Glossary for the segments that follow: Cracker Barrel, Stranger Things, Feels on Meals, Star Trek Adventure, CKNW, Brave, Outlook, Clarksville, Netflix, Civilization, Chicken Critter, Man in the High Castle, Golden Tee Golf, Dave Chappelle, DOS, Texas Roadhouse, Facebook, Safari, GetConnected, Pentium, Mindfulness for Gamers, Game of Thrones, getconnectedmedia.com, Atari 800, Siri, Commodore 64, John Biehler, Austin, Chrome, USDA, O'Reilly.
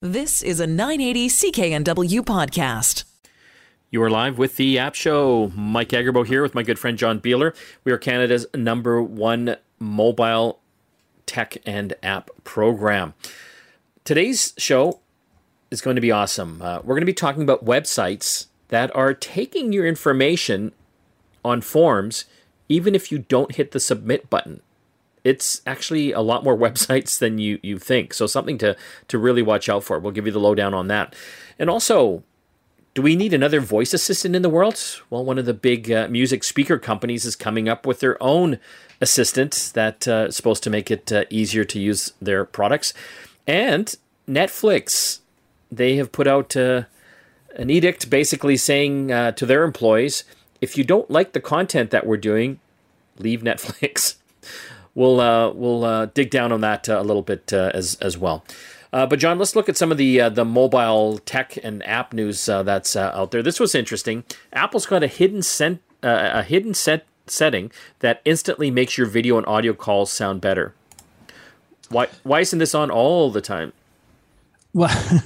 This is a 980 CKNW podcast. You are live with the App Show. Mike Agerbo here with my good friend John Biehler. We are Canada's #1 mobile tech and app program. Today's show is going to be awesome. We're going to be talking about websites that are taking your information on forms, even if you don't hit the submit button. It's actually a lot more websites than you think. So something to really watch out for. We'll give you the lowdown on that. And also, do we need another voice assistant in the world? Well, one of the big music speaker companies is coming up with their own assistant that's supposed to make it easier to use their products. And Netflix, they have put out an edict basically saying to their employees, if you don't like the content that we're doing, leave Netflix. We'll dig down on that a little bit as well. But John, let's look at some of the mobile tech and app news that's out there. This was interesting. Apple's got a hidden setting that instantly makes your video and audio calls sound better. Why isn't this on all the time? Well,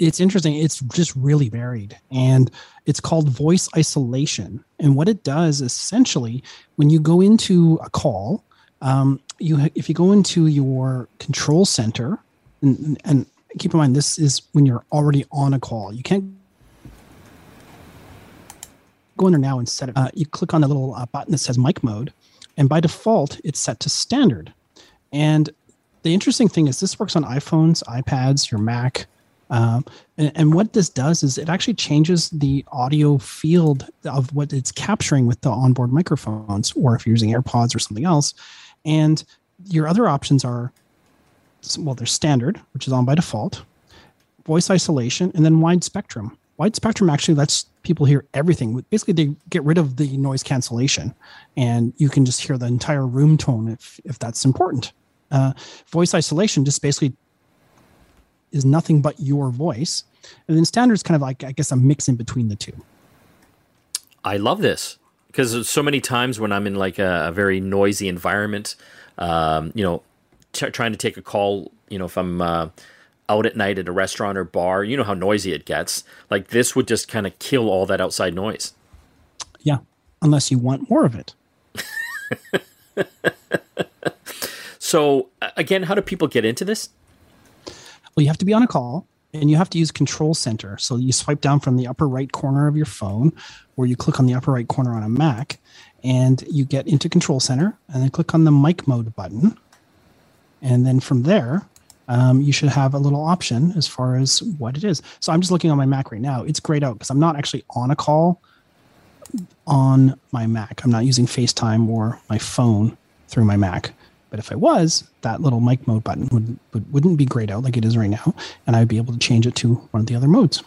it's interesting. It's just really varied. And it's called voice isolation. And what it does essentially, when you go into a call, if you go into your control center, and keep in mind, this is when you're already on a call. You can't go in there now and set it. You click on the little button that says mic mode, and by default, it's set to standard. And the interesting thing is this works on iPhones, iPads, your Mac. And what this does is it actually changes the audio field of what it's capturing with the onboard microphones, or if you're using AirPods or something else. And your other options are, well, there's standard, which is on by default, voice isolation, and then wide spectrum. Wide spectrum actually lets people hear everything. Basically, they get rid of the noise cancellation, and you can just hear the entire room tone if that's important. Voice isolation just basically is nothing but your voice. And then standard is kind of like, I guess, a mix in between the two. I love this because so many times when I'm in like a very noisy environment, trying to take a call, if I'm out at night at a restaurant or bar, how noisy it gets. Like this would just kind of kill all that outside noise. Yeah, unless you want more of it. So again, how do people get into this? Well, you have to be on a call and you have to use Control Center. So you swipe down from the upper right corner of your phone, or you click on the upper right corner on a Mac, and you get into Control Center, and then click on the mic mode button. And then from there, you should have a little option as far as what it is. So I'm just looking on my Mac right now. It's grayed out because I'm not actually on a call on my Mac. I'm not using FaceTime or my phone through my Mac. But if I was, that little mic mode button wouldn't be grayed out like it is right now, and I'd be able to change it to one of the other modes.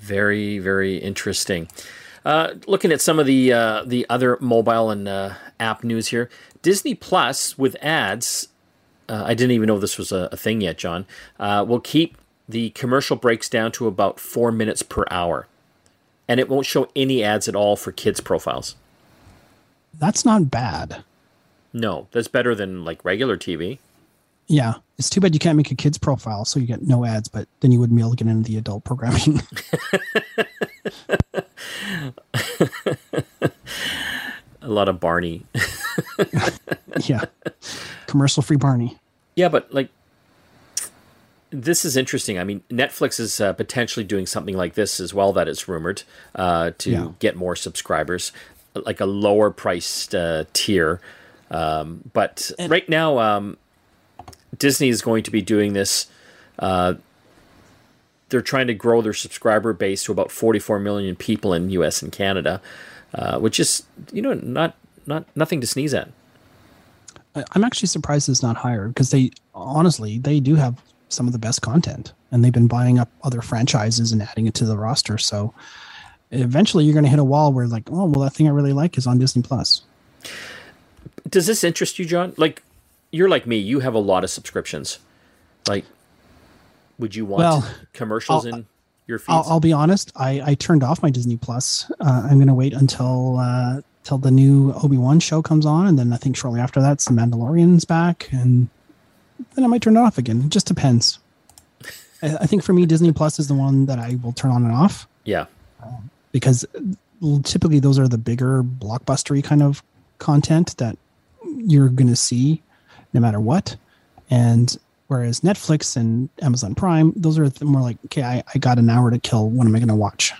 Very, very interesting. Looking at some of the other mobile and app news here, Disney Plus with ads. I didn't even know this was a thing yet, John. We'll keep the commercial breaks down to about 4 minutes per hour, and it won't show any ads at all for kids' profiles. That's not bad. No, that's better than like regular TV. Yeah, it's too bad you can't make a kid's profile so you get no ads, but then you wouldn't be able to get into the adult programming. A lot of Barney. Yeah, commercial-free Barney. Yeah, but like this is interesting. I mean, Netflix is potentially doing something like this as well that it's rumored to get more subscribers, like a lower-priced tier. But right now, Disney is going to be doing this. They're trying to grow their subscriber base to about 44 million people in U.S. and Canada, which is, not nothing to sneeze at. I'm actually surprised it's not higher because honestly, they do have some of the best content, and they've been buying up other franchises and adding it to the roster. So eventually you're going to hit a wall where like, oh, well, that thing I really like is on Disney Plus. Does this interest you, John? Like, you're like me. You have a lot of subscriptions. Like, would you want commercials in your feeds? I'll be honest. I turned off my Disney Plus. I'm going to wait until the new Obi-Wan show comes on. And then I think shortly after that's The Mandalorian's back. And then I might turn it off again. It just depends. I think for me, Disney Plus is the one that I will turn on and off. Yeah. Because typically those are the bigger blockbustery kind of content that you're going to see no matter what. And whereas Netflix and Amazon Prime, those are more like, okay, I got an hour to kill. What am I going to watch?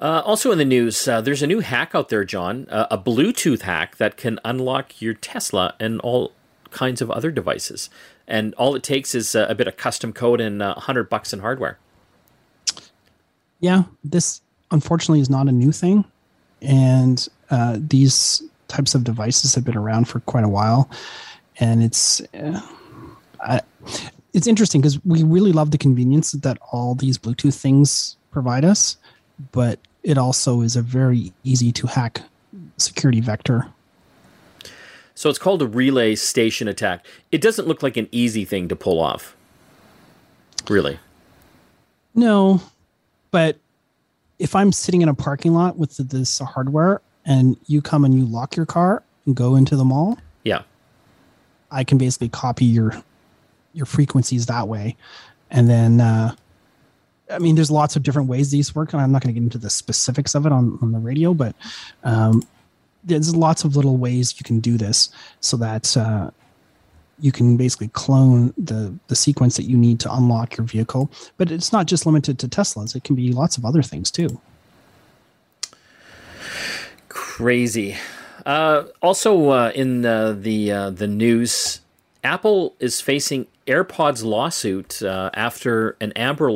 Also in the news, there's a new hack out there, John, a Bluetooth hack that can unlock your Tesla and all kinds of other devices. And all it takes is a bit of custom code and $100 in hardware. Yeah, this unfortunately is not a new thing. And these types of devices have been around for quite a while. And it's interesting because we really love the convenience that all these Bluetooth things provide us. But it also is a very easy to hack security vector. So it's called a relay station attack. It doesn't look like an easy thing to pull off, really. No, but if I'm sitting in a parking lot with this hardware and you come and you lock your car and go into the mall, yeah, I can basically copy your frequencies that way. And then, I mean, there's lots of different ways these work, and I'm not going to get into the specifics of it on the radio, but there's lots of little ways you can do this so that you can basically clone the sequence that you need to unlock your vehicle. But it's not just limited to Teslas. It can be lots of other things too. Crazy. Also in the news, Apple is facing AirPods lawsuit after an Amber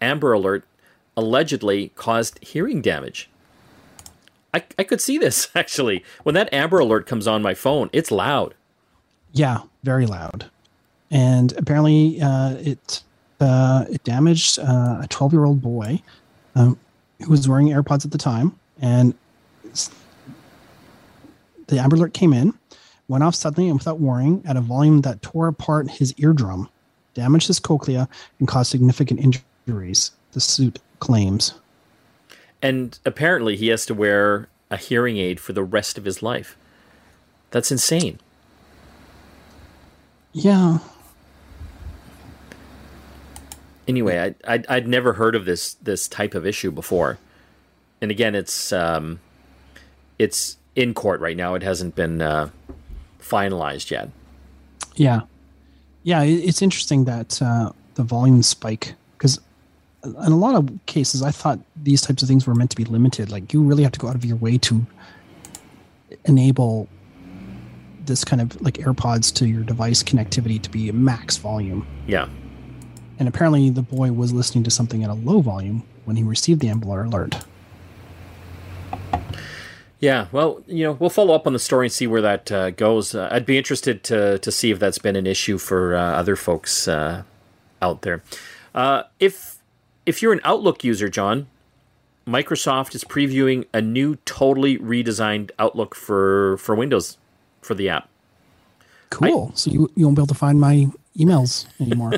Alert allegedly caused hearing damage. I could see this, actually. When that Amber Alert comes on my phone, it's loud. Yeah, very loud. And apparently it damaged a 12-year-old boy who was wearing AirPods at the time. And the Amber Alert came in, went off suddenly and without warning at a volume that tore apart his eardrum, damaged his cochlea, and caused significant injuries, the suit claims. And apparently he has to wear a hearing aid for the rest of his life. That's insane. Yeah. Anyway, I'd never heard of this type of issue before. And again, it's in court right now. It hasn't been finalized yet. Yeah. It's interesting that the volume spike, because in a lot of cases, I thought these types of things were meant to be limited. Like, you really have to go out of your way to enable this kind of like AirPods to your device connectivity to be a max volume. Yeah. And apparently the boy was listening to something at a low volume when he received the Amber Alert. Yeah, well, we'll follow up on the story and see where that goes. I'd be interested to see if that's been an issue for other folks out there. If you're an Outlook user, John, Microsoft is previewing a new, totally redesigned Outlook for Windows for the app. Cool. So you won't be able to find my emails anymore,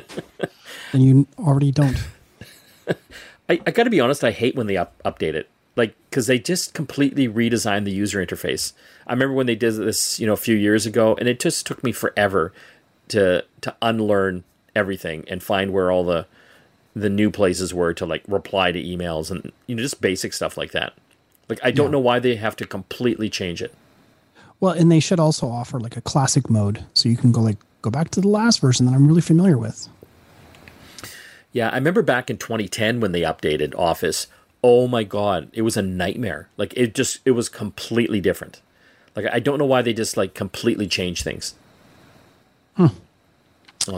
and you already don't. I got to be honest. I hate when they update it. Like, because they just completely redesigned the user interface. I remember when they did this, a few years ago, and it just took me forever to unlearn everything and find where all the new places were to like reply to emails and just basic stuff like that. Like, I don't know why they have to completely change it. Well, and they should also offer like a classic mode, so you can go back to the last version that I'm really familiar with. Yeah, I remember back in 2010 when they updated Office. Oh my God, it was a nightmare. Like, it was completely different. Like, I don't know why they just like completely changed things on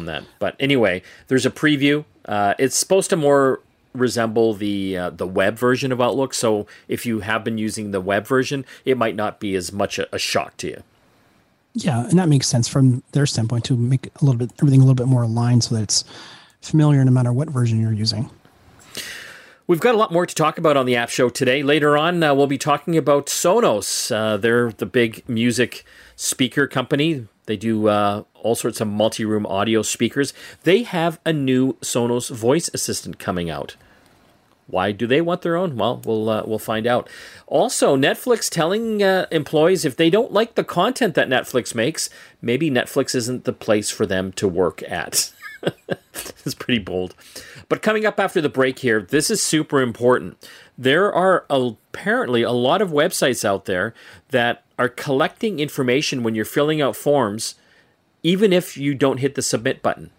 that. But anyway, there's a preview. It's supposed to more resemble the web version of Outlook. So if you have been using the web version, it might not be as much a shock to you. Yeah, and that makes sense from their standpoint to make everything a little bit more aligned so that it's familiar no matter what version you're using. We've got a lot more to talk about on the App Show today. Later on, we'll be talking about Sonos. They're the big music speaker company. They do all sorts of multi-room audio speakers. They have a new Sonos voice assistant coming out. Why do they want their own? Well, we'll find out. Also, Netflix telling employees if they don't like the content that Netflix makes, maybe Netflix isn't the place for them to work at. is pretty bold. But coming up after the break here, this is super important. There are apparently a lot of websites out there that are collecting information when you're filling out forms, even if you don't hit the submit button.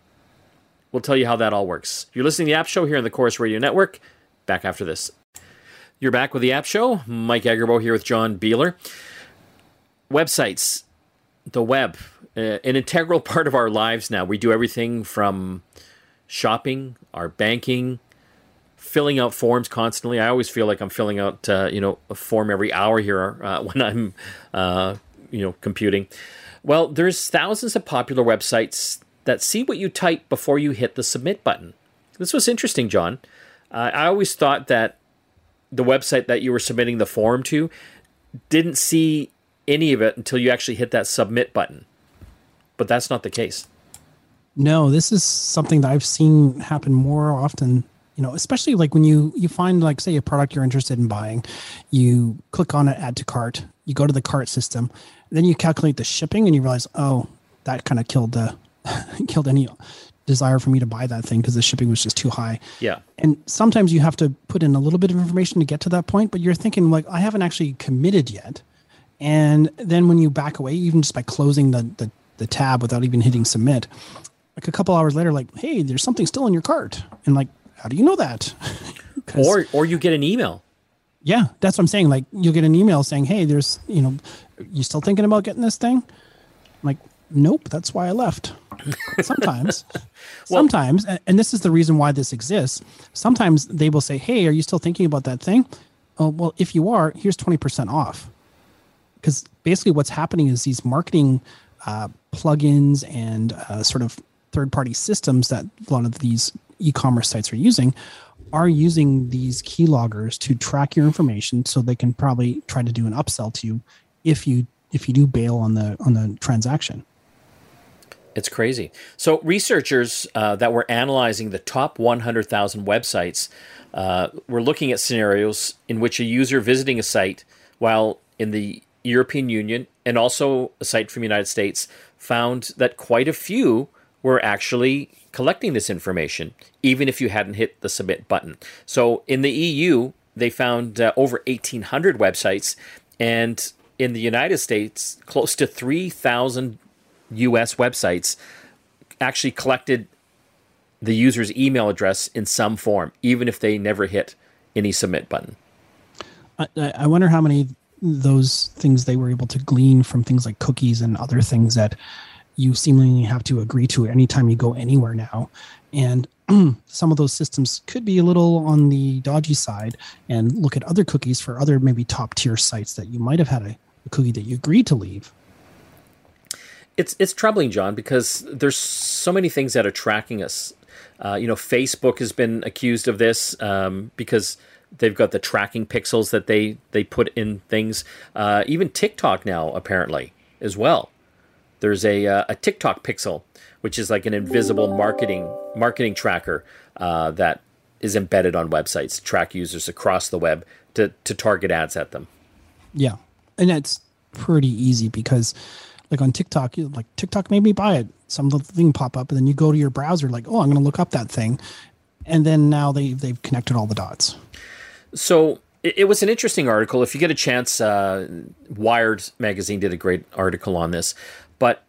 We'll tell you how that all works. You're listening to the App Show here on the Corus Radio Network. Back after this. You're back with the App Show. Mike Agerbo here with John Biehler. Websites, the web, an integral part of our lives now. We do everything from shopping, our banking, filling out forms constantly. I always feel like I'm filling out, a form every hour here when I'm, computing. Well, there's thousands of popular websites that see what you type before you hit the submit button. This was interesting, John. I always thought that the website that you were submitting the form to didn't see any of it until you actually hit that submit button. But that's not the case. No, this is something that I've seen happen more often, especially like when you find, like, say, a product you're interested in buying, you click on it, add to cart, you go to the cart system, then you calculate the shipping and you realize, oh, that kind of killed any desire for me to buy that thing because the shipping was just too high. Yeah. And sometimes you have to put in a little bit of information to get to that point, but you're thinking, like, I haven't actually committed yet. And then when you back away, even just by closing the tab without even hitting submit, like a couple hours later, like, hey, there's something still in your cart. And like, how do you know that? or you get an email. Yeah, that's what I'm saying. Like, you'll get an email saying, hey, there's, you still thinking about getting this thing? I'm like, nope, that's why I left. Sometimes, and this is the reason why this exists. Sometimes they will say, hey, are you still thinking about that thing? Oh, well, if you are, here's 20% off. Because basically what's happening is these marketing plugins and sort of third-party systems that a lot of these e-commerce sites are using these keyloggers to track your information, so they can probably try to do an upsell to you if you do bail on the transaction. It's crazy. So researchers that were analyzing the top 100,000 websites were looking at scenarios in which a user visiting a site while in the European Union and also a site from the United States found that quite a few were actually collecting this information, even if you hadn't hit the submit button. So in the EU, they found over 1,800 websites, and in the United States, close to 3,000 U.S. websites actually collected the user's email address in some form, even if they never hit any submit button. I wonder how many those things they were able to glean from things like cookies and other things that you seemingly have to agree to anytime you go anywhere now. And some of those systems could be a little on the dodgy side and look at other cookies for other maybe top tier sites that you might have had a cookie that you agreed to leave. It's troubling, John, because there's so many things that are tracking us. Facebook has been accused of this because they've got the tracking pixels that they put in things. Even TikTok now, apparently, as well. There's a TikTok pixel, which is like an invisible marketing tracker that is embedded on websites to track users across the web to target ads at them. Yeah, and that's pretty easy because, like, on TikTok, TikTok made me buy it. Some little thing pop up, and then you go to your browser, like, oh, I'm going to look up that thing. And then now they've connected all the dots. So it was an interesting article. If you get a chance, Wired magazine did a great article on this. But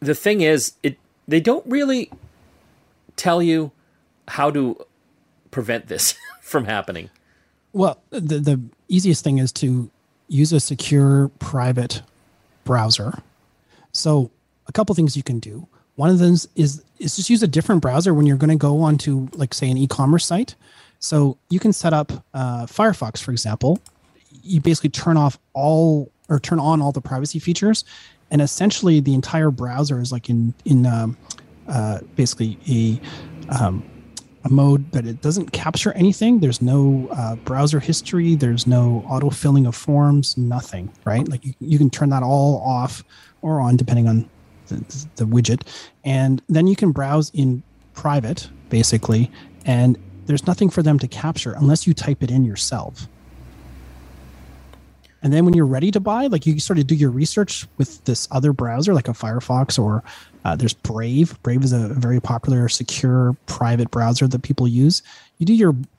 the thing is, they don't really tell you how to prevent this from happening. Well, the easiest thing is to use a secure private browser. So a couple things you can do. One of them is just use a different browser when you're going to go onto, like, say, an e-commerce site. So you can set up Firefox, for example. You basically turn on all the privacy features, and essentially the entire browser is like basically a mode that it doesn't capture anything. There's no browser history. There's no auto filling of forms. Nothing, right? Like you can turn that all off or on depending on the widget, and then you can browse in private basically, and there's nothing for them to capture unless you type it in yourself. And then when you're ready to buy, like you sort of do your research with this other browser, like a Firefox, or there's Brave. Brave is a very popular, secure, private browser that people use. You do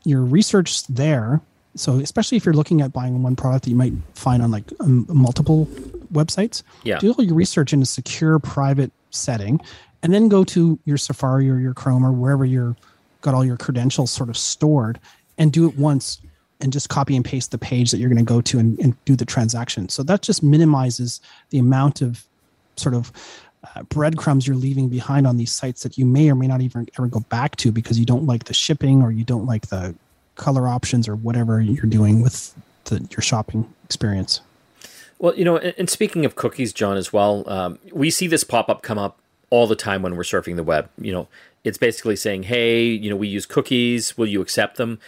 your research there. So especially if you're looking at buying one product that you might find on like multiple websites, do all your research in a secure, private setting, and then go to your Safari or your Chrome or wherever you're got all your credentials sort of stored, and do it once. And just copy and paste the page that you're going to go to and do the transaction. So that just minimizes the amount of sort of breadcrumbs you're leaving behind on these sites that you may or may not even ever go back to because you don't like the shipping or you don't like the color options or whatever you're doing with your shopping experience. Well, you know, and speaking of cookies, John, as well, we see this pop-up come up all the time when we're surfing the web. You know, it's basically saying, hey, you know, we use cookies. Will you accept them?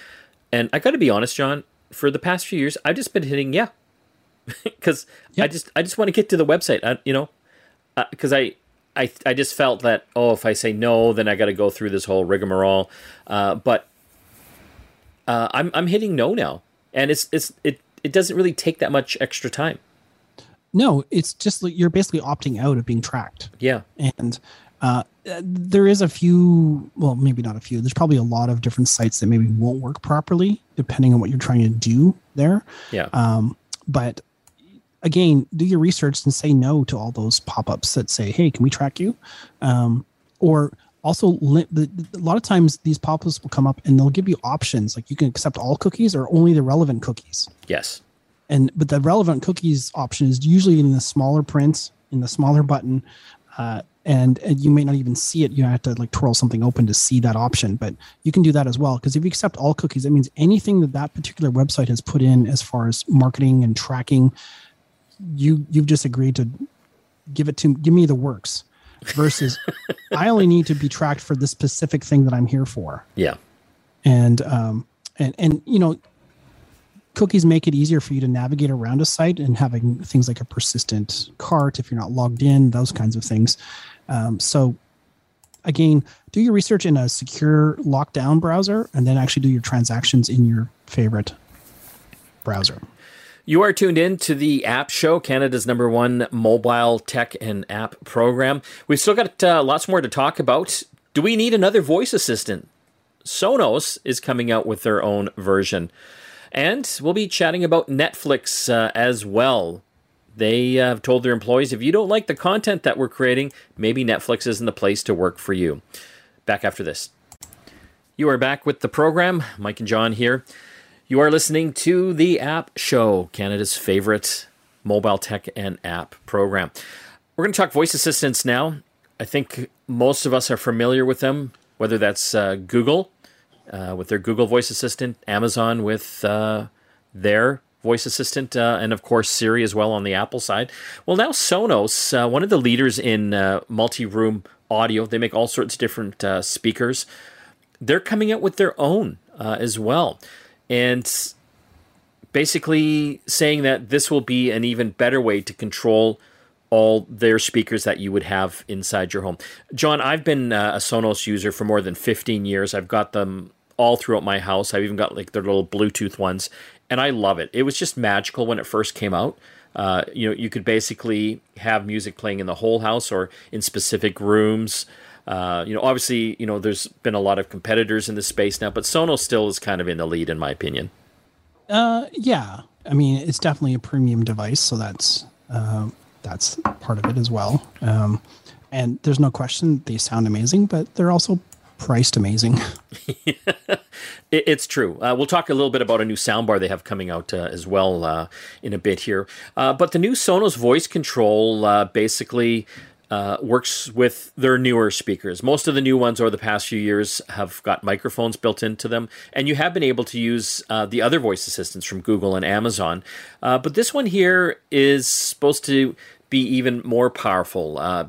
And I got to be honest, John, for the past few years, I've just been hitting yeah, because I just want to get to the website, because I just felt that, oh, if I say no, then I got to go through this whole rigmarole. But I'm hitting no now, and it doesn't really take that much extra time. No, it's just like you're basically opting out of being tracked. Yeah, and. There is a few, well, maybe not a few. There's probably a lot of different sites that maybe won't work properly, depending on what you're trying to do there. Yeah. But again, do your research and say no to all those pop-ups that say, hey, can we track you? Or also, a lot of times these pop-ups will come up and they'll give you options. Like you can accept all cookies or only the relevant cookies. Yes. But the relevant cookies option is usually in the smaller print, in the smaller button, and you may not even see it. You have to like twirl something open to see that option, but you can do that as well. Because if you accept all cookies, that means anything that particular website has put in as far as marketing and tracking, you've just agreed to give me the works versus I only need to be tracked for this specific thing that I'm here for. Yeah. And you know, cookies make it easier for you to navigate around a site, and having things like a persistent cart if you're not logged in, those kinds of things. So again, do your research in a secure lockdown browser, and then actually do your transactions in your favorite browser. You are tuned in to the App Show, Canada's #1 mobile tech and app program. We've still got lots more to talk about. Do we need another voice assistant? Sonos is coming out with their own version. And we'll be chatting about Netflix as well. They have told their employees, if you don't like the content that we're creating, maybe Netflix isn't the place to work for you. Back after this. You are back with the program. Mike and John here. You are listening to the App Show, Canada's favorite mobile tech and app program. We're going to talk voice assistants now. I think most of us are familiar with them, whether that's Google, with their Google Voice Assistant, Amazon with their Voice Assistant, and of course Siri as well on the Apple side. Well, now Sonos, one of the leaders in multi-room audio, they make all sorts of different speakers. They're coming out with their own as well. And basically saying that this will be an even better way to control all their speakers that you would have inside your home. John, I've been a Sonos user for more than 15 years. I've got them all throughout my house. I've even got like their little Bluetooth ones, and I love it. It was just magical when it first came out. You know, you could basically have music playing in the whole house or in specific rooms. You know, obviously, you know, there's been a lot of competitors in this space now, but Sonos still is kind of in the lead, in my opinion. Yeah, I mean, it's definitely a premium device, so that's part of it as well. And there's no question they sound amazing, but they're also priced amazing. It's true. We'll talk a little bit about a new soundbar they have coming out as well in a bit here. But the new Sonos voice control basically works with their newer speakers. Most of the new ones over the past few years have got microphones built into them, and you have been able to use the other voice assistants from Google and Amazon. But this one here is supposed to be even more powerful,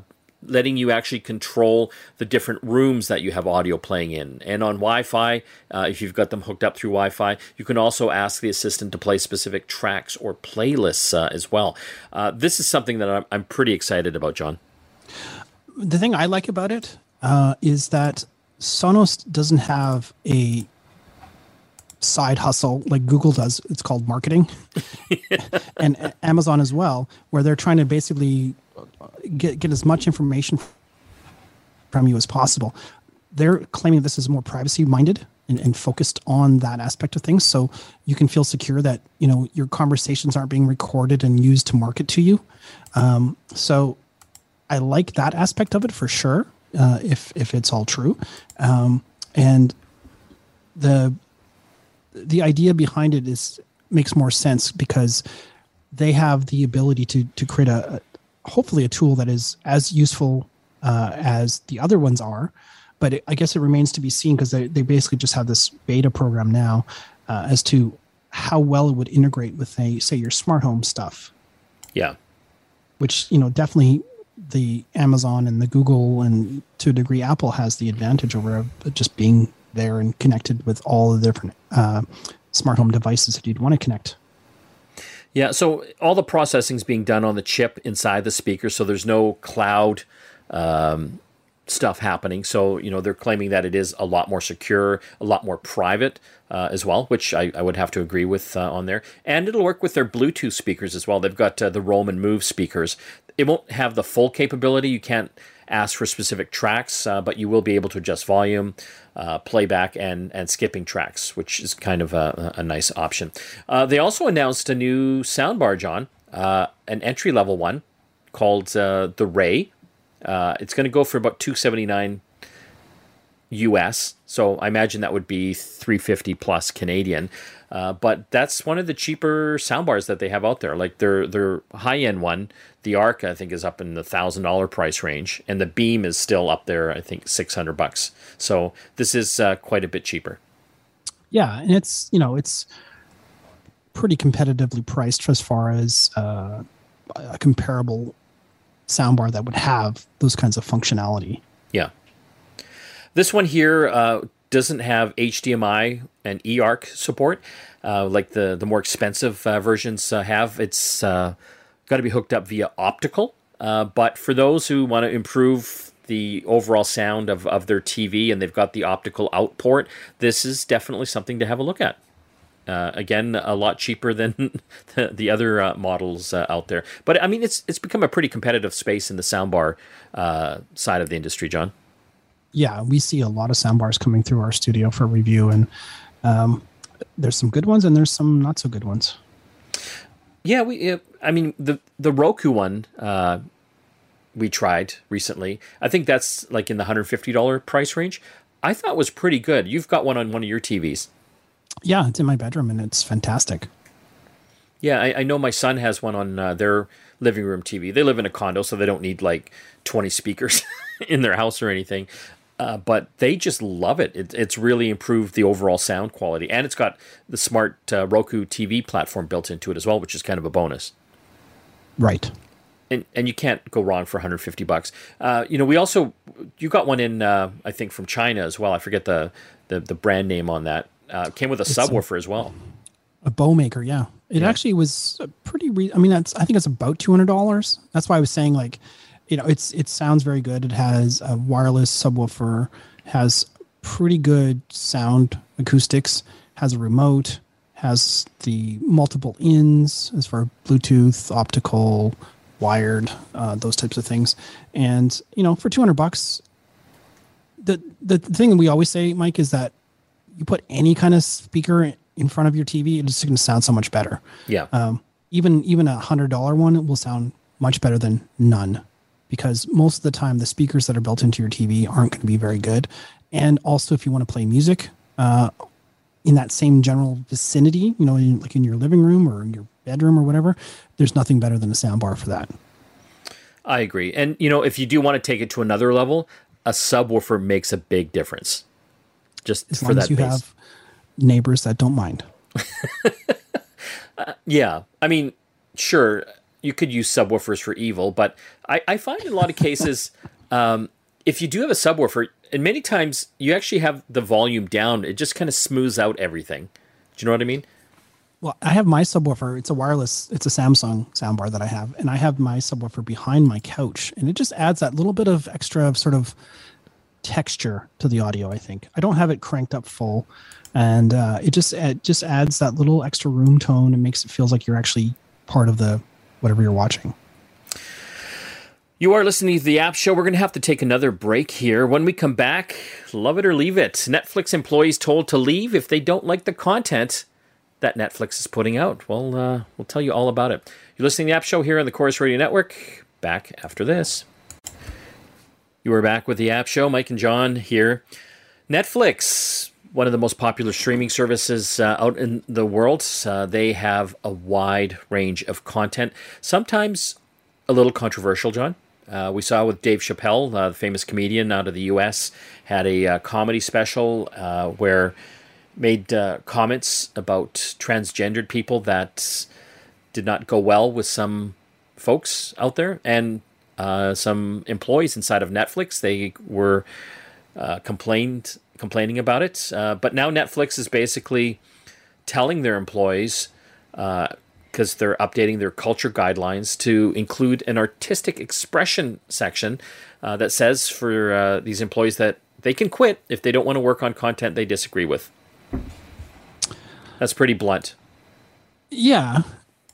letting you actually control the different rooms that you have audio playing in. And on Wi-Fi, if you've got them hooked up through Wi-Fi, you can also ask the assistant to play specific tracks or playlists as well. This is something that I'm pretty excited about, John. The thing I like about it is that Sonos doesn't have a side hustle like Google does. It's called marketing. And Amazon as well, where they're trying to basically get as much information from you as possible. They're claiming this is more privacy-minded and focused on that aspect of things. So you can feel secure that, you know, your conversations aren't being recorded and used to market to you. So I like that aspect of it for sure, if it's all true. And the idea behind it is makes more sense because they have the ability to create a hopefully a tool that is as useful as the other ones are. But I guess it remains to be seen because they basically just have this beta program now as to how well it would integrate with, say, your smart home stuff. Yeah. Which, you know, definitely the Amazon and the Google and to a degree Apple has the advantage over just being there and connected with all the different smart home devices that you'd want to connect. Yeah, so all the processing is being done on the chip inside the speaker, so there's no cloud stuff happening. So, you know, they're claiming that it is a lot more secure, a lot more private as well, which I would have to agree with on there. And it'll work with their Bluetooth speakers as well. They've got the Roam and Move speakers. It won't have the full capability. You can't ask for specific tracks, but you will be able to adjust volume, playback, and skipping tracks, which is kind of a nice option. They also announced a new soundbar, John, an entry-level one called the Ray. It's going to go for about $279 US, so I imagine that would be $350 plus Canadian. But that's one of the cheaper soundbars that they have out there. Like their high-end one, the Arc, I think, is up in the $1,000 price range, and the Beam is still up there, I think, $600. So this is quite a bit cheaper. Yeah, and it's, you know, it's pretty competitively priced as far as a comparable soundbar that would have those kinds of functionality. Yeah. This one here doesn't have HDMI and eARC support like the more expensive versions have. It's got to be hooked up via optical. But for those who want to improve the overall sound of their TV and they've got the optical out port, this is definitely something to have a look at. Again, a lot cheaper than the other models out there. But, I mean, it's become a pretty competitive space in the soundbar side of the industry, John. Yeah, we see a lot of soundbars coming through our studio for review, and there's some good ones and there's some not so good ones. Yeah, the Roku one we tried recently. I think that's like in the $150 price range. I thought was pretty good. You've got one on one of your TVs. Yeah, it's in my bedroom, and it's fantastic. Yeah, I know my son has one on their living room TV. They live in a condo, so they don't need like 20 speakers in their house or anything. But they just love it. It's really improved the overall sound quality. And it's got the smart Roku TV platform built into it as well, which is kind of a bonus. Right. And you can't go wrong for $150. You know, we also, you got one in, I think, from China as well. I forget the brand name on that. Came with it's subwoofer as well. A Bowmaker, yeah. Actually was a pretty. I think it's about $200. That's why I was saying, like, you know, it sounds very good. It has a wireless subwoofer, has pretty good sound acoustics, has a remote, has the multiple ins as far as Bluetooth, optical, wired, those types of things. And you know, for $200, the thing we always say, Mike, is that you put any kind of speaker in front of your TV, it's just going to sound so much better. Yeah. Even a $100 one will sound much better than none, because most of the time the speakers that are built into your TV aren't going to be very good. And also, if you want to play music in that same general vicinity, you know, like in your living room or in your bedroom or whatever, there's nothing better than a soundbar for that. I agree. And you know, if you do want to take it to another level, a subwoofer makes a big difference. Just as long as you have neighbors that don't mind. Yeah. I mean, sure, you could use subwoofers for evil, but I find in a lot of cases, if you do have a subwoofer, and many times you actually have the volume down, it just kind of smooths out everything. Do you know what I mean? Well, I have my subwoofer. It's a wireless. It's a Samsung soundbar that I have, and I have my subwoofer behind my couch, and it just adds that little bit of extra sort of texture to the audio, I think. I don't have it cranked up full, and it just adds that little extra room tone and makes it feels like you're actually part of the whatever you're watching. You are listening to The App Show. We're going to have to take another break here. When we come back, love it or leave it. Netflix employees told to leave if they don't like the content that Netflix is putting out. Well, we'll tell you all about it. You're listening to The App Show here on the Corus Radio Network. Back after this. You are back with The App Show. Mike and John here. Netflix, one of the most popular streaming services out in the world. They have a wide range of content, sometimes a little controversial, John. We saw with Dave Chappelle, the famous comedian out of the U.S., had a comedy special where made comments about transgendered people that did not go well with some folks out there. And some employees inside of Netflix, they were complaining about it. But now Netflix is basically telling their employees, because they're updating their culture guidelines to include an artistic expression section that says for these employees that they can quit if they don't want to work on content they disagree with. That's pretty blunt. Yeah,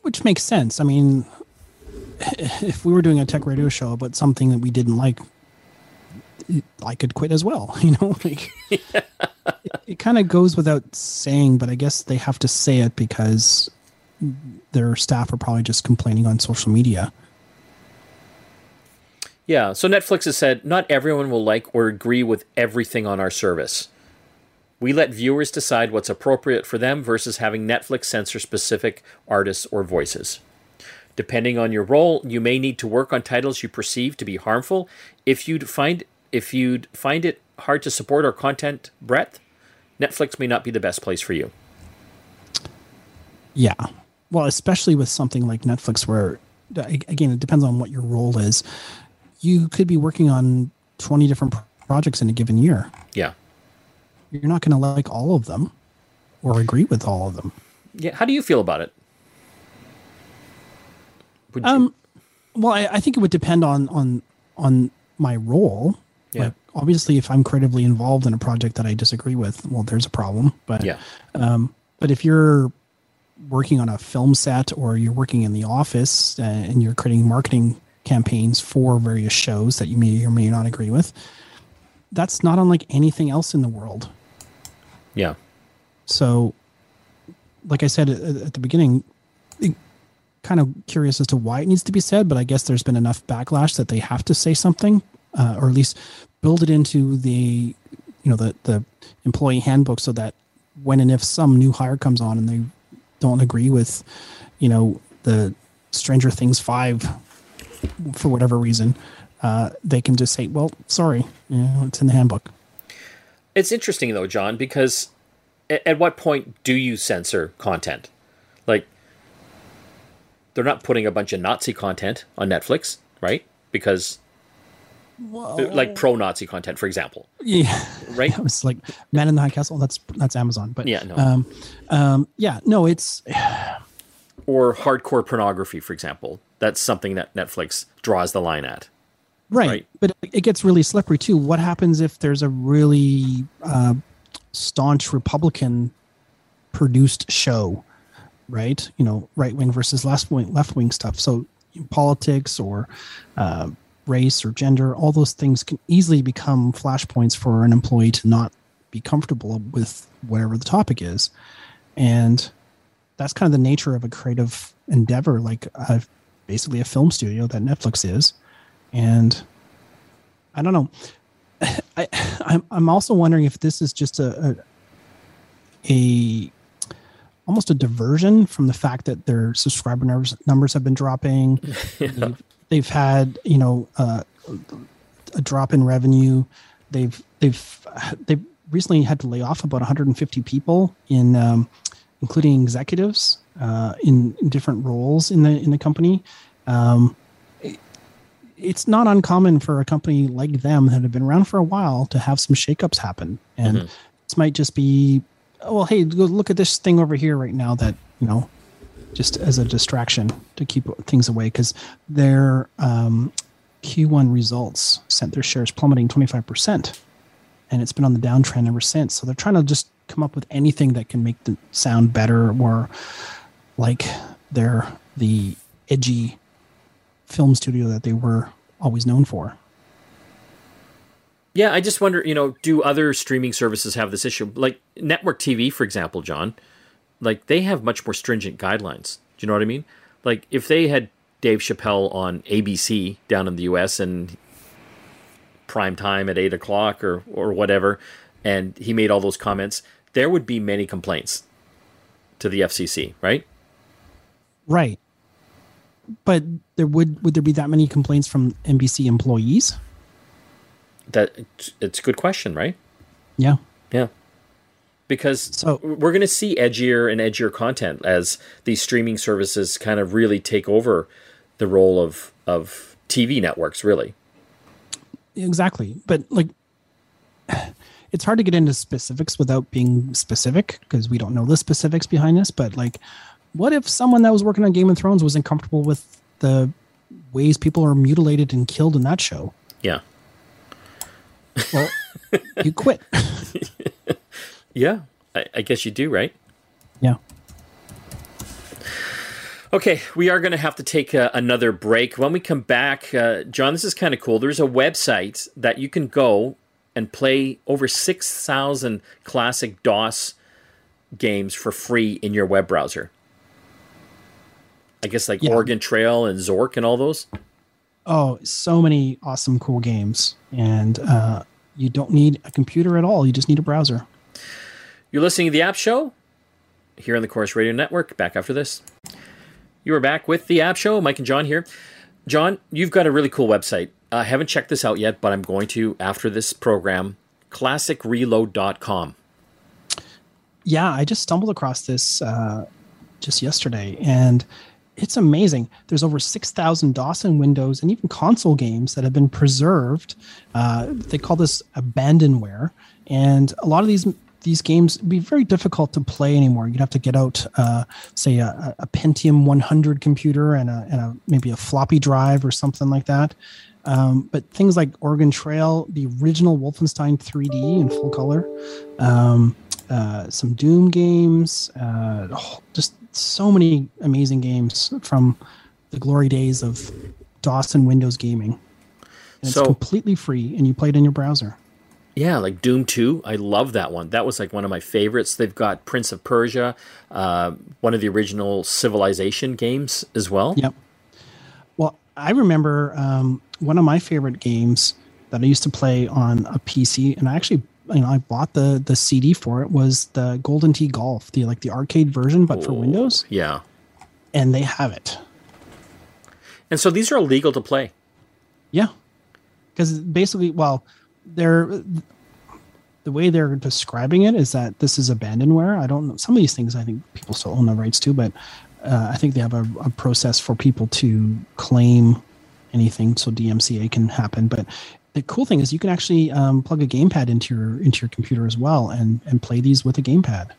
which makes sense. I mean, if we were doing a tech radio show about something that we didn't like, I could quit as well. You know, like it kind of goes without saying, but I guess they have to say it because their staff are probably just complaining on social media. Yeah, so Netflix has said, not everyone will like or agree with everything on our service. We let viewers decide what's appropriate for them versus having Netflix censor specific artists or voices. Depending on your role, you may need to work on titles you perceive to be harmful. If you'd find it hard to support our content breadth, Netflix may not be the best place for you. Yeah. Well, especially with something like Netflix where, again, it depends on what your role is. You could be working on 20 different projects in a given year. Yeah. You're not going to like all of them or agree with all of them. Yeah. How do you feel about it? Well, I think it would depend on my role. Yeah. Like, obviously, if I'm creatively involved in a project that I disagree with, well, there's a problem. But, yeah. But if you're working on a film set or you're working in the office and you're creating marketing campaigns for various shows that you may or may not agree with, that's not unlike anything else in the world. Yeah. So, like I said at the beginning, kind of curious as to why it needs to be said, but I guess there's been enough backlash that they have to say something, or at least build it into the, you know, the employee handbook so that when and if some new hire comes on and they don't agree with, you know, the Stranger Things 5 for whatever reason, they can just say, well, sorry, you know, it's in the handbook. It's interesting though, John, because at what point do you censor content? Like, they're not putting a bunch of Nazi content on Netflix, right? Because like pro-Nazi content, for example. Yeah. Right? It's like Man in the High Castle. That's Amazon. But yeah, no. It's or hardcore pornography, for example. That's something that Netflix draws the line at. Right. But it gets really slippery too. What happens if there's a really staunch Republican produced show, right? You know, right wing versus left wing stuff. So politics or race or gender, all those things can easily become flashpoints for an employee to not be comfortable with whatever the topic is. And that's kind of the nature of a creative endeavor, like basically a film studio that Netflix is. And I don't know. I'm also wondering if this is just a almost a diversion from the fact that their subscriber numbers have been dropping. Yeah. They've had, you know, a drop in revenue. They've recently had to lay off about 150 people, in including executives in different roles in the company. It's not uncommon for a company like them that have been around for a while to have some shakeups happen, and this might just be, oh, well, hey, look at this thing over here right now that, you know, just as a distraction to keep things away, because their Q1 results sent their shares plummeting 25%. and it's been on the downtrend ever since. So they're trying to just come up with anything that can make the sound better, or like they're the edgy film studio that they were always known for. Yeah, I just wonder, you know, do other streaming services have this issue? Like network TV, for example, John, like they have much more stringent guidelines. Do you know what I mean? Like if they had Dave Chappelle on ABC down in the US and prime time at 8 o'clock or whatever, and he made all those comments, there would be many complaints to the FCC, right? Right. But there would there be that many complaints from NBC employees? It's a good question, right? Yeah. Yeah. Because we're going to see edgier and edgier content as these streaming services kind of really take over the role of TV networks, really. Exactly. But like, it's hard to get into specifics without being specific, because we don't know the specifics behind this. But like, what if someone that was working on Game of Thrones was uncomfortable with the ways people are mutilated and killed in that show? Yeah. Well, you quit. Yeah, I guess you do, right? Yeah. Okay, we are going to have to take another break. When we come back, John, this is kind of cool. There's a website that you can go and play over 6,000 classic DOS games for free in your web browser. I guess like Oregon Trail and Zork and all those. Oh, so many awesome, cool games. And you don't need a computer at all. You just need a browser. You're listening to The App Show here on the Corus Radio Network. Back after this. You are back with The App Show. Mike and John here. John, you've got a really cool website. I haven't checked this out yet, but I'm going to after this program. ClassicReload.com. Yeah, I just stumbled across this just yesterday, and it's amazing. There's over 6,000 DOS and Windows and even console games that have been preserved. They call this Abandonware. And a lot of these games would be very difficult to play anymore. You'd have to get out, say, a Pentium 100 computer and maybe a floppy drive or something like that. But things like Oregon Trail, the original Wolfenstein 3D in full color, some Doom games, just so many amazing games from the glory days of DOS and Windows gaming. And it's completely free, and you play it in your browser. Yeah, like Doom 2. I love that one. That was like one of my favorites. They've got Prince of Persia, one of the original Civilization games as well. Yep. Well, I remember one of my favorite games that I used to play on a PC, and I actually, you know, I bought the CD for it, was the Golden Tee Golf, the arcade version, but for Windows. Yeah. And they have it. And so these are illegal to play. Yeah. Because basically, the way they're describing it is that this is abandonware. I don't know. Some of these things I think people still own the rights to, but I think they have a process for people to claim anything, so DMCA can happen. But the cool thing is you can actually plug a gamepad into your computer as well and play these with a gamepad.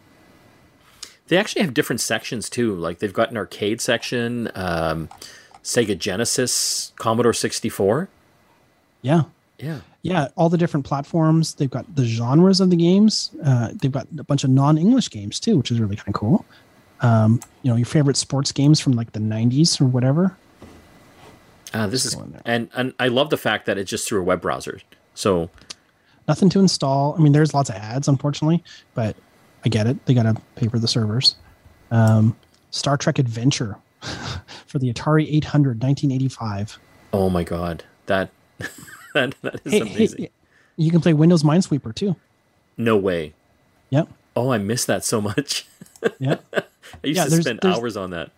They actually have different sections too. Like they've got an arcade section, Sega Genesis, Commodore 64. Yeah. Yeah. Yeah, all the different platforms. They've got the genres of the games. They've got a bunch of non-English games too, which is really kind of cool. Your favorite sports games from like the 90s or whatever. And I love the fact that it's just through a web browser. So nothing to install. I mean, there's lots of ads, unfortunately, but I get it. They got to pay for the servers. Star Trek Adventure for the Atari 800, 1985. Oh my God, that. That is amazing. Hey, you can play Windows Minesweeper too. No way. Yep. Oh, I miss that so much. Yep. I used to spend hours on that.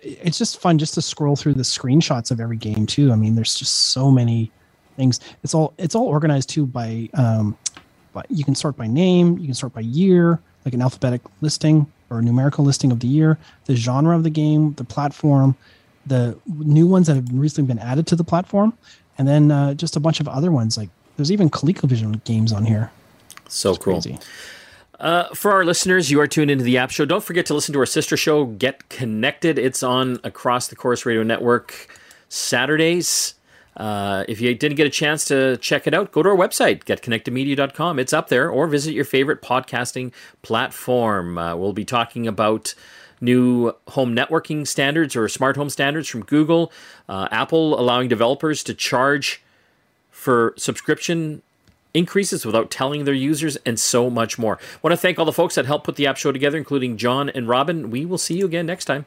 It's just fun just to scroll through the screenshots of every game too. I mean, there's just so many things. It's all organized too by you can sort by name, you can sort by year, like an alphabetic listing or a numerical listing of the year, the genre of the game, the platform, the new ones that have recently been added to the platform. And then just a bunch of other ones. Like there's even ColecoVision games on here. So cool. For our listeners, you are tuned into The App Show. Don't forget to listen to our sister show, Get Connected. It's on across the Corus Radio Network Saturdays. If you didn't get a chance to check it out, go to our website, getconnectedmedia.com. It's up there, or visit your favorite podcasting platform. We'll be talking about new home networking standards or smart home standards from Google, Apple allowing developers to charge for subscription increases without telling their users, and so much more. I want to thank all the folks that helped put the App Show together, including John and Robin. We will see you again next time.